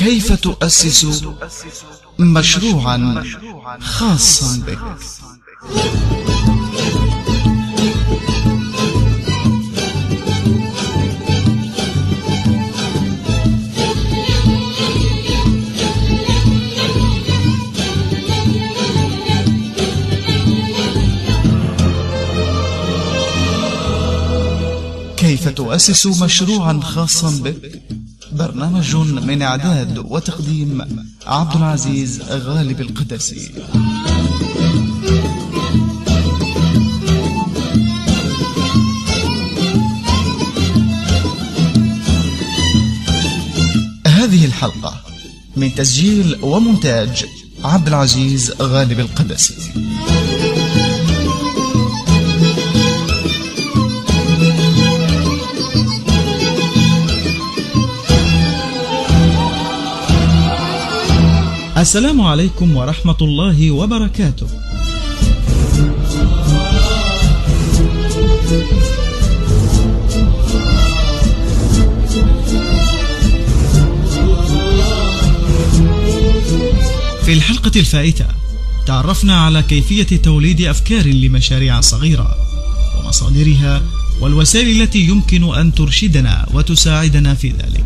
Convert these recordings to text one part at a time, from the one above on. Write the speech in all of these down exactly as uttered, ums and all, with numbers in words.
كيف تؤسس مشروعا خاصا بك؟ كيف تؤسس مشروعا خاصا بك؟ برنامج من إعداد وتقديم عبد العزيز غالب القدسي. هذه الحلقة من تسجيل ومونتاج عبد العزيز غالب القدسي. السلام عليكم ورحمة الله وبركاته. في الحلقة الفائتة تعرفنا على كيفية توليد أفكار لمشاريع صغيرة ومصادرها والوسائل التي يمكن أن ترشدنا وتساعدنا في ذلك.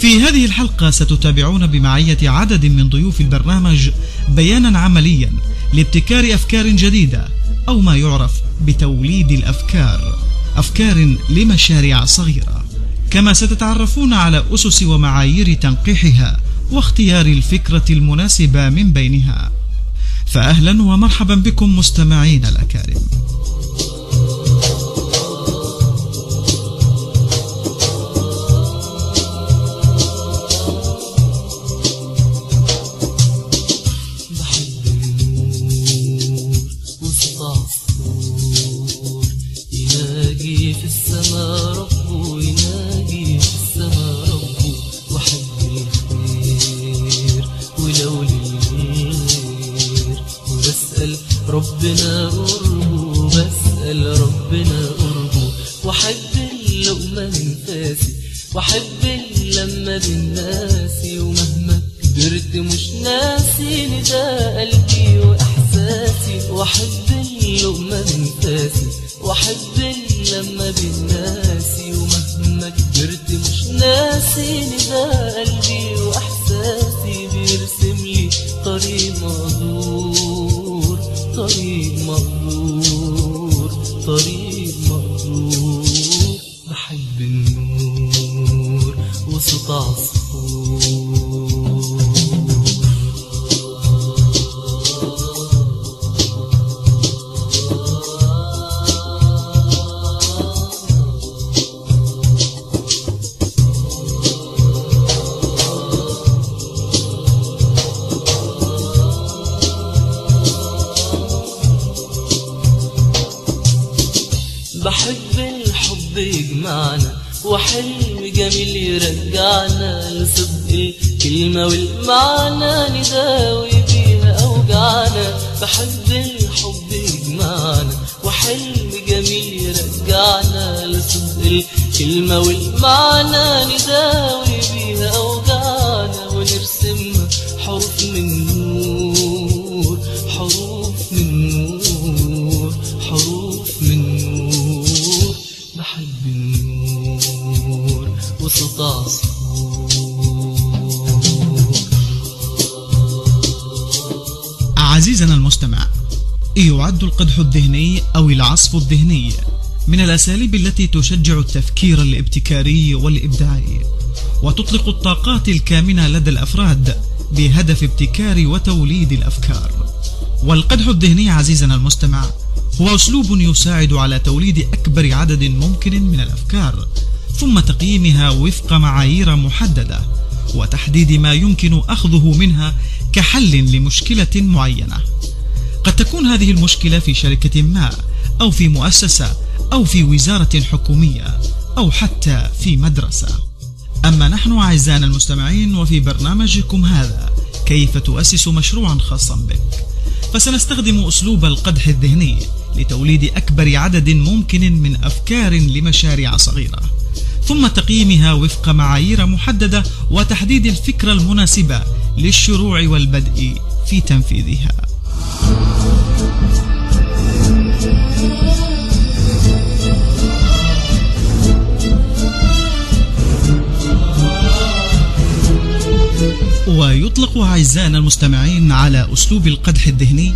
في هذه الحلقة ستتابعون بمعية عدد من ضيوف البرنامج بيانا عمليا لابتكار أفكار جديدة أو ما يعرف بتوليد الأفكار، أفكار لمشاريع صغيرة، كما ستتعرفون على أسس ومعايير تنقيحها واختيار الفكرة المناسبة من بينها. فأهلا ومرحبا بكم مستمعينا الأكارم. ربنا قربه، بسأل ربنا قربه، وأحب اللقمة النفاسي، وأحب اللمة بالناس، ومهما كبرت مش ناسي نداء قلبي وإحساسي، وأحب اللقمة النفاسي، وأحب اللمة بالناس، ومهما كبرت مش ناسي نداء قلبي وإحساسي، بيرسم لي طريق مهجور، طريق مقدور، طريق مقدور. بحب النور وصوت عصفور. بحب الحب يجمعنا، وحلم جميل يرجعنا لصدق الكلمة والمعنى، نداوي بيها أوجعنا. بحب الحب يجمعنا، وحلم جميل يرجعنا لصدق الكلمة والمعنى، نداوي بيها أوجعنا، ونرسم حروف من نور، حروف من نور، حروف من نور. بحب النور وصوت عصفور. عزيزنا المستمع، يعد القدح الذهني أو العصف الذهني من الأساليب التي تشجع التفكير الابتكاري والإبداعي، وتطلق الطاقات الكامنة لدى الأفراد بهدف ابتكار وتوليد الأفكار. والقدح الذهني عزيزنا المستمع هو أسلوب يساعد على توليد أكبر عدد ممكن من الأفكار، ثم تقييمها وفق معايير محددة، وتحديد ما يمكن أخذه منها كحل لمشكلة معينة. قد تكون هذه المشكلة في شركة ما، أو في مؤسسة، أو في وزارة حكومية، أو حتى في مدرسة. أما نحن أعزائنا المستمعين وفي برنامجكم هذا كيف تؤسس مشروعا خاصا بك، فسنستخدم أسلوب القدح الذهني لتوليد أكبر عدد ممكن من أفكار لمشاريع صغيرة، ثم تقييمها وفق معايير محددة وتحديد الفكرة المناسبة للشروع والبدء في تنفيذها. ويطلق أعزائنا المستمعين على أسلوب القدح الذهني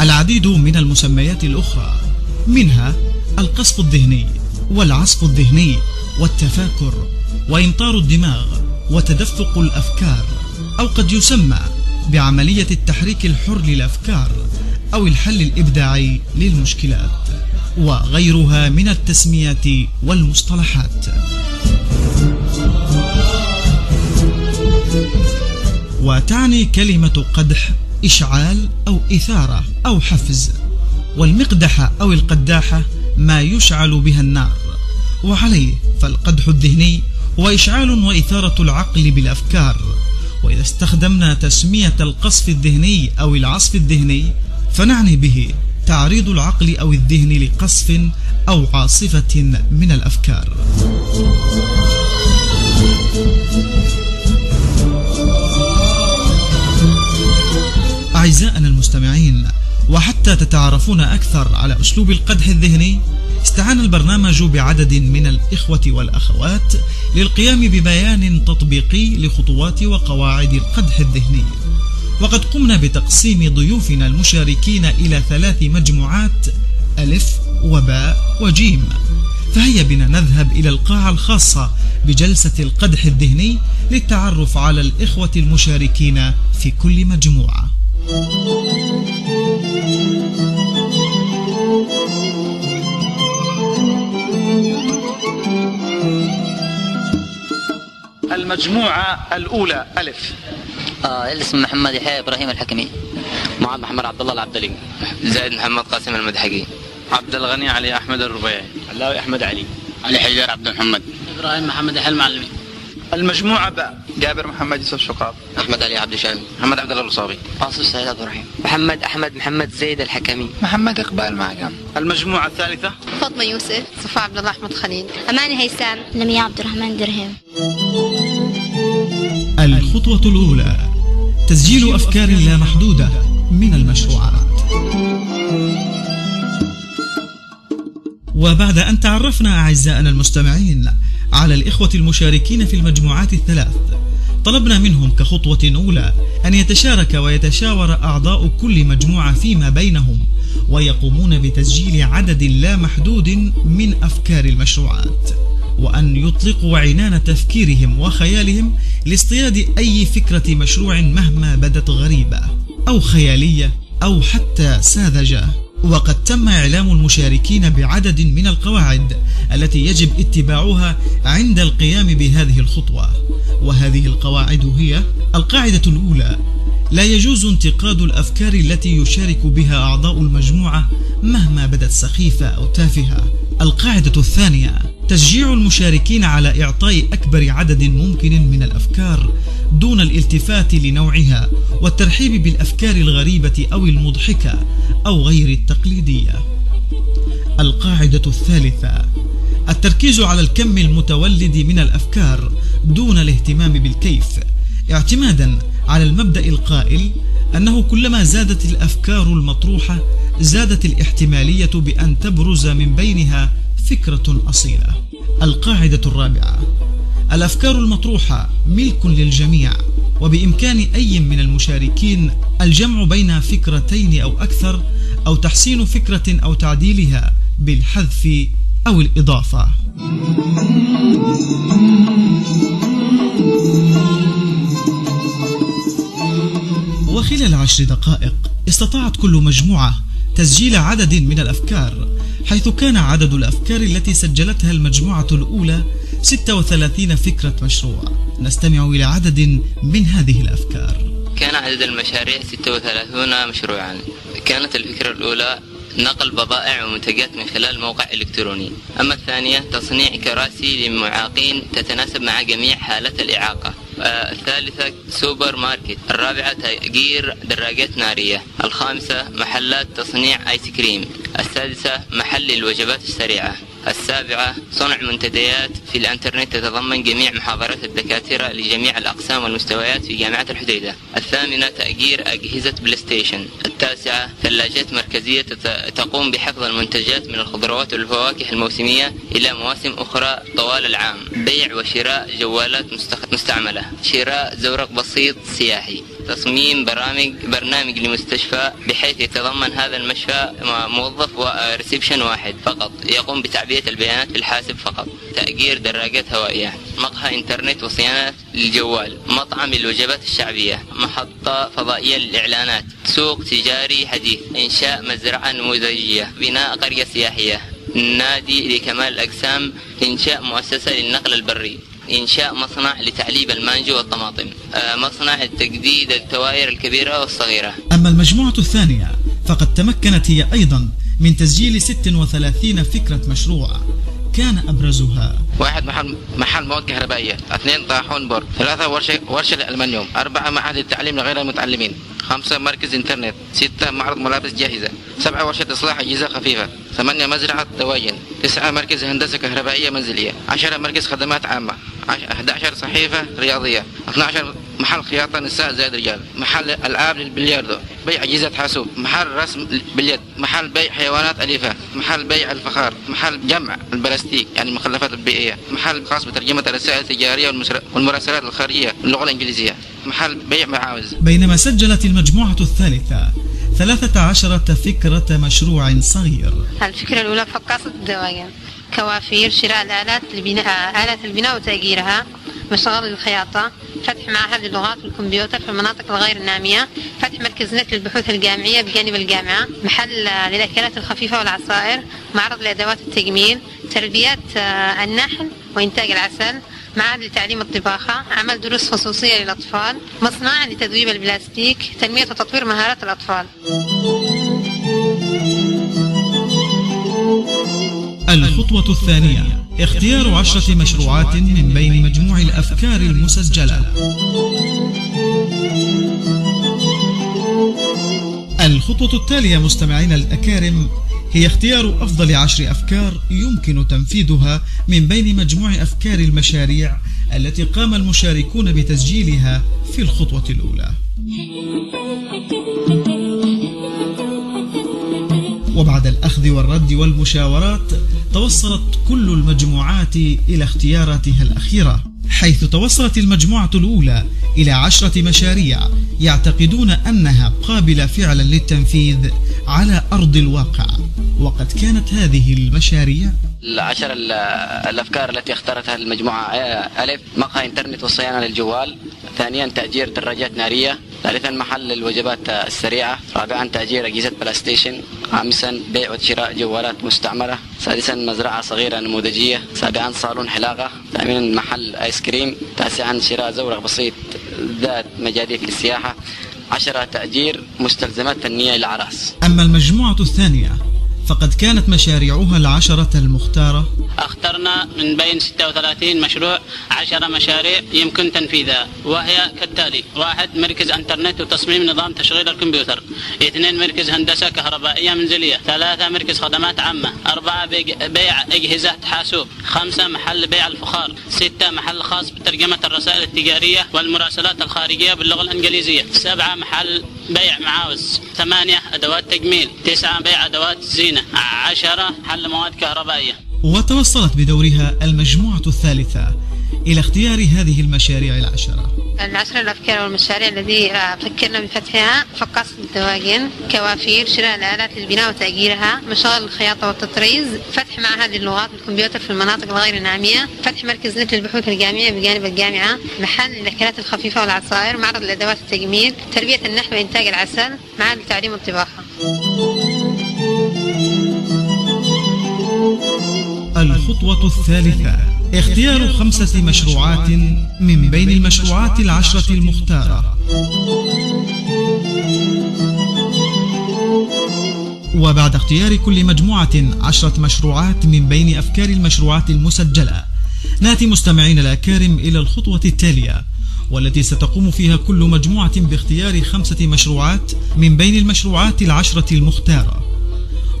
العديد من المسميات الأخرى، منها القصف الذهني والعصف الذهني والتفاكر وإمطار الدماغ وتدفق الأفكار، أو قد يسمى بعملية التحريك الحر للأفكار أو الحل الإبداعي للمشكلات وغيرها من التسميات والمصطلحات. وتعني كلمة قدح إشعال أو إثارة أو حفز، والمقدحة أو القداحة ما يشعل بها النار، وعليه فالقدح الذهني هو إشعال وإثارة العقل بالأفكار. وإذا استخدمنا تسمية القصف الذهني أو العصف الذهني فنعني به تعريض العقل أو الذهن لقصف أو عاصفة من الأفكار. أعزائنا المستمعين، وحتى تتعرفون أكثر على أسلوب القدح الذهني، استعان البرنامج بعدد من الإخوة والأخوات للقيام ببيان تطبيقي لخطوات وقواعد القدح الذهني. وقد قمنا بتقسيم ضيوفنا المشاركين إلى ثلاث مجموعات ألف وباء وجيم، فهيا بنا نذهب إلى القاعة الخاصة بجلسة القدح الذهني للتعرف على الإخوة المشاركين في كل مجموعة. المجموعة الأولى ألف. آه الاسم محمد يحيى إبراهيم الحكمي، معاذ محمد عبد الله العبدلي، زايد محمد قاسم المدحكي، عبد الغني علي أحمد الربيعي، علاوي أحمد علي، علي حجار عبد محمد، إبراهيم محمد يحيى المعلمي. المجموعة باء جابر محمد يوسف شقاب، أحمد علي عبد الشامي، محمد عبد الله الصابي، عاصم سعيد عبد الرحيم، محمد أحمد محمد زيد الحكمي، محمد إقبال معجم. المجموعة الثالثة فاطمة يوسف، صفاء عبد الله أحمد خليل، أماني هيثم، لمياء عبد الرحمن درهم. الخطوة الأولى تسجيل أفكار لا محدودة من المشروعات. وبعد أن تعرفنا أعزائنا المستمعين على الإخوة المشاركين في المجموعات الثلاث، طلبنا منهم كخطوة أولى أن يتشارك ويتشاور أعضاء كل مجموعة فيما بينهم ويقومون بتسجيل عدد لا محدود من أفكار المشروعات، وأن يطلقوا عنان تفكيرهم وخيالهم لاصطياد أي فكرة مشروع مهما بدت غريبة أو خيالية أو حتى ساذجة. وقد تم إعلام المشاركين بعدد من القواعد التي يجب اتباعها عند القيام بهذه الخطوة، وهذه القواعد هي: القاعدة الأولى، لا يجوز انتقاد الأفكار التي يشارك بها أعضاء المجموعة مهما بدت سخيفة أو تافهة. القاعدة الثانية، تشجيع المشاركين على إعطاء أكبر عدد ممكن من الأفكار دون الالتفات لنوعها، والترحيب بالأفكار الغريبة أو المضحكة أو غير التقليدية. القاعدة الثالثة، التركيز على الكم المتولد من الأفكار دون الاهتمام بالكيف، اعتمادا على المبدأ القائل أنه كلما زادت الأفكار المطروحة زادت الاحتمالية بأن تبرز من بينها فكرة أصيلة. القاعدة الرابعة، الأفكار المطروحة ملك للجميع، وبإمكان أي من المشاركين الجمع بين فكرتين أو أكثر أو تحسين فكرة أو تعديلها بالحذف أو الإضافة. وخلال عشر دقائق استطاعت كل مجموعة تسجيل عدد من الأفكار، حيث كان عدد الأفكار التي سجلتها المجموعة الأولى ستة وثلاثين فكرة مشروع. نستمع إلى عدد من هذه الأفكار. كان عدد المشاريع ستة وثلاثين مشروعا. كانت الفكرة الأولى نقل بضائع ومنتجات من خلال موقع إلكتروني. أما الثانية تصنيع كراسي للمعاقين تتناسب مع جميع حالات الإعاقة. الثالثة سوبر ماركت. الرابعة تأجير دراجات نارية. الخامسة محلات تصنيع آيس كريم. السادسة محل الوجبات السريعة. السابعة صنع منتديات في الانترنت تتضمن جميع محاضرات الدكاترة لجميع الأقسام والمستويات في جامعة الحديدة. الثامنة تأجير أجهزة بلاي ستيشن. التاسعة ثلاجات مركزية تقوم بحفظ المنتجات من الخضروات والفواكه الموسمية إلى مواسم أخرى طوال العام. بيع وشراء جوالات مستعملة. شراء زورق بسيط سياحي. تصميم برامج برنامج لمستشفى بحيث يتضمن هذا المشفى موظف وريسبشن واحد فقط يقوم بتعبئة البيانات بالحاسب فقط. تأجير دراجات هوائية. مقهى إنترنت وصيانة للجوال. مطعم للوجبات الشعبية. محطة فضائية للإعلانات. سوق تجاري حديث. إنشاء مزرعة نموذجية. بناء قرية سياحية. نادي لكمال الأجسام. إنشاء مؤسسة للنقل البري. إنشاء مصنع لتعليب المانجو والطماطم. مصنع لتجديد التوائر الكبيرة والصغيرة. أما المجموعة الثانية فقد تمكنت هي أيضا من تسجيل ست وثلاثين فكرة مشروع كان أبرزها: واحد محل محل مواد كهربائية، اثنين طاحون بورد، ثلاثة ورشة ورشة للألمنيوم، أربعة معهد للتعليم لغير المتعلمين، خمسة مركز إنترنت، ستة معرض ملابس جاهزة، سبعة ورشة إصلاح أجهزة خفيفة، ثمانية مزرعة دواجن، تسعة مركز هندسة كهربائية منزلية، عشرة مركز خدمات عامة، أحد عشر صحيفة رياضية، اثني عشر محل خياطة نساء زائد رجال، محل ألعاب للبلياردو، بيع أجهزة حاسوب، محل رسم باليد، محل بيع حيوانات أليفة، محل بيع الفخار، محل جمع البلاستيك يعني المخلفات البيئية، محل خاص بترجمة الرسائل التجارية والمراسلات الخارجية باللغة الإنجليزية، محل بيع معاوز. بينما سجلت المجموعة الثالثة ثلاث عشرة فكرة مشروع صغير. الفكرة الأولى فقاصة الدواجن، كوافير، شراء الآلات البناء آلات البناء وتأجيرها، مشغل للخياطة، فتح معهد اللغات والكمبيوتر في المناطق الغير النامية، فتح مركز نت للبحوث الجامعية بجانب الجامعة، محل للأكلات الخفيفة والعصائر، معرض لأدوات التجميل، تربيات النحل وإنتاج العسل، معهد لتعليم الطباخة، عمل دروس خصوصية للأطفال، مصنع لتذويب البلاستيك، تنمية وتطوير مهارات الأطفال. الخطوة الثانية اختيار عشرة مشروعات من بين مجموع الأفكار المسجلة. الخطوة التالية مستمعينا الأكارم هي اختيار أفضل عشر أفكار يمكن تنفيذها من بين مجموع أفكار المشاريع التي قام المشاركون بتسجيلها في الخطوة الأولى. وبعد الأخذ والرد والمشاورات توصلت كل المجموعات إلى اختياراتها الأخيرة، حيث توصلت المجموعة الأولى إلى عشرة مشاريع يعتقدون أنها قابلة فعلا للتنفيذ على أرض الواقع. وقد كانت هذه المشاريع العشر الأفكار التي اختارتها المجموعة: ألف مقهى إنترنت وصيانة للجوال، ثانيا تأجير دراجات نارية، ثالثا محل الوجبات السريعة، رابعا تأجير أجهزة بلاي ستيشن، خامسا بيع وشراء جوالات مستعمرة، سادسا مزرعة صغيرة نموذجية، سابعا صالون حلاقة، ثامنا محل آيس كريم، تاسعا شراء زورق بسيط ذات مجاديف للسياحة، عشرة تأجير مستلزمات تنمية للعراس. أما المجموعة الثانية فقد كانت مشاريعها العشرة المختارة: اخترنا من بين ستة وثلاثين مشروع عشرة مشاريع يمكن تنفيذها، وهي كالتالي: واحد مركز انترنت وتصميم نظام تشغيل الكمبيوتر، اثنين مركز هندسة كهربائية منزلية، ثلاثة مركز خدمات عامة، أربعة بيع أجهزة حاسوب، خمسة محل بيع الفخار، ستة محل خاص بترجمة الرسائل التجارية والمراسلات الخارجية باللغة الإنجليزية، سبعة محل بيع معاوز، ثمانية أدوات تجميل، تسعة بيع أدوات زينة، عشرة حل مواد كهربائية. وتوصلت بدورها المجموعة الثالثة إلى اختيار هذه المشاريع العشرة. العشرة الأفكار والمشاريع التي فكرنا بفتحها: فقاصة الدواجن، كوافير، شراء الآلات للبناء وتأجيرها، مشغل الخياطة والتطريز، فتح معهد اللغات والكمبيوتر في المناطق الغير النامية، فتح مركز نت للبحوث الجامعية بجانب الجامعة، محل للأكلات الخفيفة والعصائر، معرض لأدوات التجميل، تربية النحل وإنتاج العسل، معهد لتعليم الطباخة. الخطوة الثالثة اختيار خمسة مشروعات من بين المشروعات العشرة المختارة. وبعد اختيار كل مجموعة عشرة مشروعات من بين أفكار المشروعات المسجلة نأتي مستمعين الأكارم إلى الخطوة التالية والتي ستقوم فيها كل مجموعة باختيار خمسة مشروعات من بين المشروعات العشرة المختارة.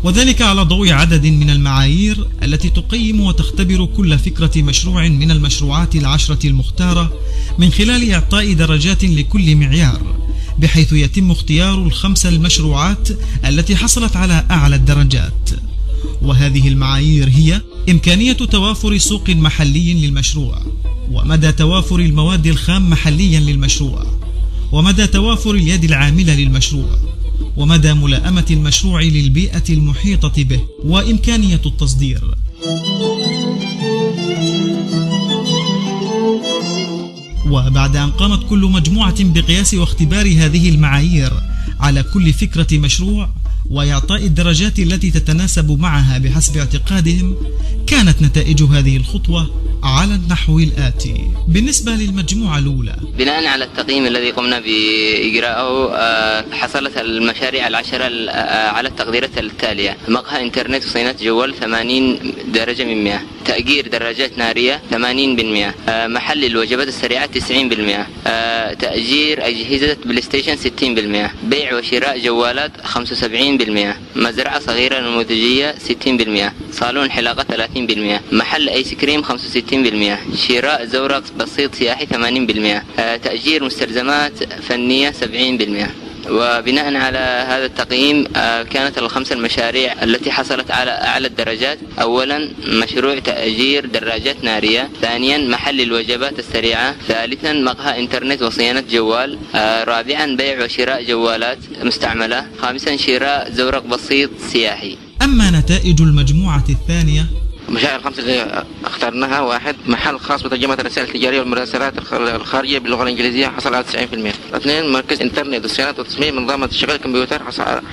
وذلك على ضوء عدد من المعايير التي تقيم وتختبر كل فكرة مشروع من المشروعات العشرة المختارة من خلال إعطاء درجات لكل معيار، بحيث يتم اختيار الخمسة المشروعات التي حصلت على أعلى الدرجات. وهذه المعايير هي إمكانية توافر سوق محلي للمشروع، ومدى توافر المواد الخام محليا للمشروع، ومدى توافر اليد العاملة للمشروع، ومدى ملائمة المشروع للبيئة المحيطة به، وإمكانية التصدير. وبعد أن قامت كل مجموعة بقياس واختبار هذه المعايير على كل فكرة مشروع وإعطاء الدرجات التي تتناسب معها بحسب اعتقادهم، كانت نتائج هذه الخطوة على النحو الآتي. بالنسبة للمجموعة الأولى، بناء على التقييم الذي قمنا بإجراءه حصلت المشاريع العشرة على التقديرات التالية: مقهى إنترنت وصيانة جوال ثمانين درجة من مئة، تأجير دراجات نارية ثمانين بالمئة، محل الوجبات السريعة تسعين بالمئة، تأجير أجهزة بلاي ستيشن ستين بالمئة، بيع وشراء جوالات خمسة وسبعين بالمئة، مزرعة صغيرة نموذجية ستين بالمئة، صالون حلاقة ثلاثين بالمئة، محل آيس كريم خمسة وستين بالمئة، شراء زورق بسيط سياحي ثمانين بالمئة، تأجير مستلزمات فنية سبعين بالمئة. وبناء على هذا التقييم كانت الخمسة المشاريع التي حصلت على أعلى الدرجات: أولا مشروع تأجير دراجات نارية، ثانيا محل الوجبات السريعة، ثالثا مقهى إنترنت وصيانة جوال، رابعا بيع وشراء جوالات مستعملة، خامسا شراء زورق بسيط سياحي. أما نتائج المجموعة الثانية، المشاريع الخمسة اللي اخترناها: واحد، محل خاص بترجمة الرسائل التجارية والمراسلات الخارجية باللغة الإنجليزية حصل على تسعين بالمئة. اثنين، مركز إنترنت وصيانة وتصميم منظمة الشغل الكمبيوتر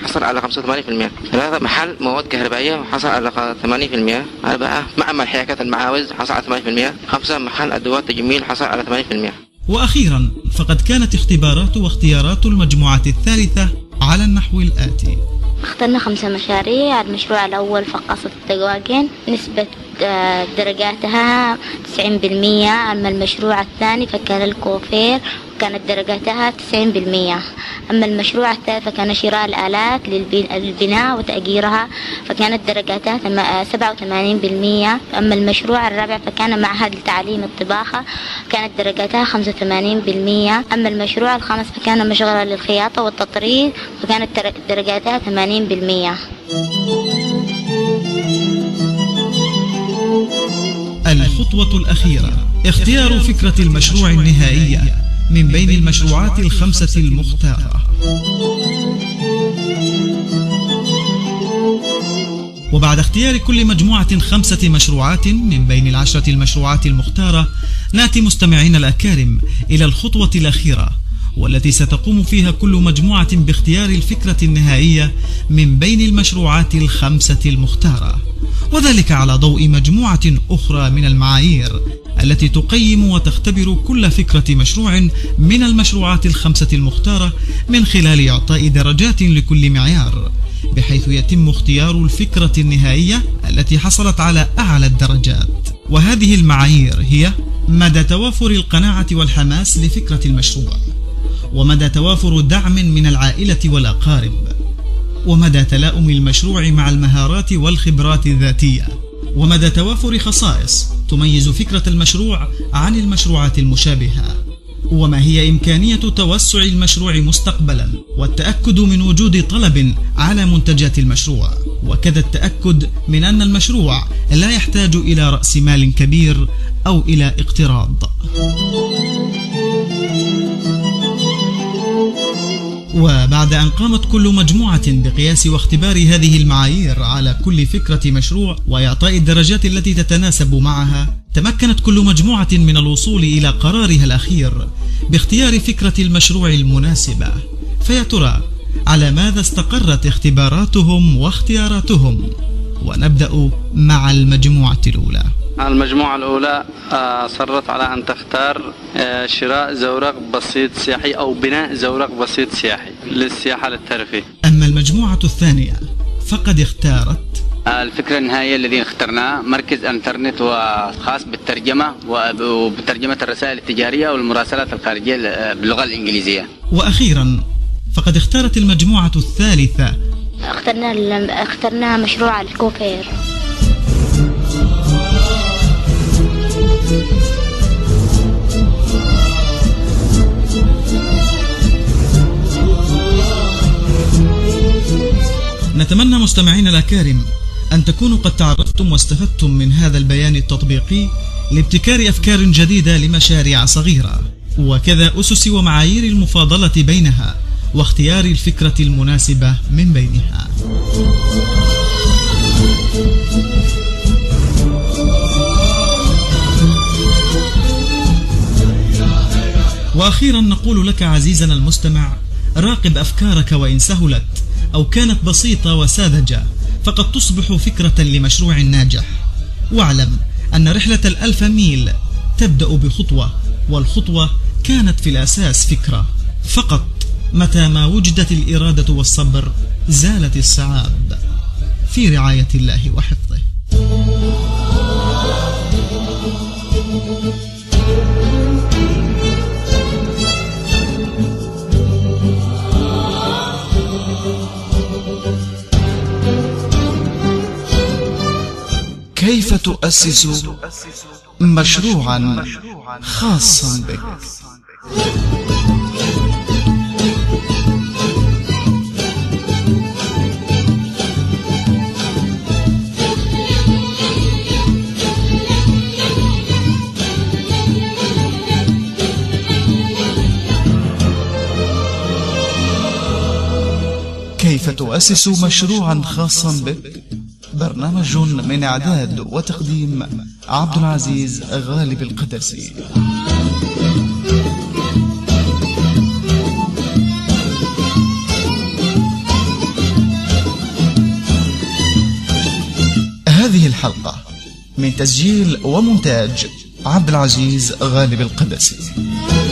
حصل على خمسة وثمانين بالمئة. ثلاثة، محل مواد كهربائية حصل على ثمانين بالمئة. أربعة، معمل حركات المعاوز حصل على ثمانين بالمئة. خمسة، محل أدوات تجميل حصل على ثمانين بالمئة. وأخيرا، فقد كانت اختبارات واختيارات المجموعة الثالثة على النحو الآتي. اخترنا خمسة مشاريع. المشروع الأول فقاصة الدواجن نسبة درجاتها تسعين بالمئة، أما المشروع الثاني فكان الكوفير وكانت درجاتها تسعين بالمئة، أما المشروع الثالث فكان شراء الآلات للبناء وتأجيرها فكانت درجاتها سبعة وثمانين بالمئة، أما المشروع الرابع فكان معهد لتعليم الطباخة كانت درجاتها خمسة وثمانين بالمئة، أما المشروع الخامس فكان مشغلة للخياطة والتطريز فكانت درجاتها ثمانين بالمئة. الخطوة الأخيرة، اختيار فكرة المشروع النهائية من بين المشروعات الخمسة المختارة. وبعد اختيار كل مجموعة خمسة مشروعات من بين العشرة المشروعات المختارة، نأتي مستمعينا الأكارم إلى الخطوة الأخيرة، والتي ستقوم فيها كل مجموعة باختيار الفكرة النهائية من بين المشروعات الخمسة المختارة، وذلك على ضوء مجموعة أخرى من المعايير التي تقيم وتختبر كل فكرة مشروع من المشروعات الخمسة المختارة من خلال إعطاء درجات لكل معيار، بحيث يتم اختيار الفكرة النهائية التي حصلت على أعلى الدرجات. وهذه المعايير هي: مدى توافر القناعة والحماس لفكرة المشروع، ومدى توافر دعم من العائلة والأقارب، ومدى تلاؤم المشروع مع المهارات والخبرات الذاتية، ومدى توافر خصائص تميز فكرة المشروع عن المشروعات المشابهة، وما هي إمكانية توسع المشروع مستقبلا، والتأكد من وجود طلب على منتجات المشروع، وكذا التأكد من أن المشروع لا يحتاج إلى رأس مال كبير أو إلى اقتراض. وبعد أن قامت كل مجموعة بقياس واختبار هذه المعايير على كل فكرة مشروع وإعطاء الدرجات التي تتناسب معها، تمكنت كل مجموعة من الوصول إلى قرارها الأخير باختيار فكرة المشروع المناسبة. فيا ترى على ماذا استقرت اختباراتهم واختياراتهم؟ ونبدأ مع المجموعة الأولى. المجموعة الأولى صرت على أن تختار شراء زورق بسيط سياحي أو بناء زورق بسيط سياحي للسياحة للترفيه. أما المجموعة الثانية فقد اختارت الفكرة النهائية الذي اخترناها: مركز انترنت وخاص بالترجمة وبترجمة الرسائل التجارية والمراسلات الخارجية باللغة الإنجليزية. وأخيرا فقد اختارت المجموعة الثالثة اخترنا اخترنا مشروع الكوفير. نتمنى مستمعينا الأكارم أن تكونوا قد تعرفتم واستفدتم من هذا البيان التطبيقي لابتكار أفكار جديدة لمشاريع صغيرة، وكذا أسس ومعايير المفاضلة بينها واختيار الفكرة المناسبة من بينها. وأخيرا نقول لك عزيزنا المستمع، راقب أفكارك وإن سهلت أو كانت بسيطة وساذجة، فقد تصبح فكرة لمشروع ناجح. واعلم أن رحلة الألف ميل تبدأ بخطوة، والخطوة كانت في الأساس فكرة فقط. متى ما وجدت الإرادة والصبر زالت الصعاب. في رعاية الله وحفظه. كيف تؤسس مشروعا خاصا بك؟ كيف تؤسس مشروعا خاصا بك؟ برنامج من إعداد وتقديم عبد العزيز غالب القدسي. هذه الحلقة من تسجيل ومونتاج عبد العزيز غالب القدسي.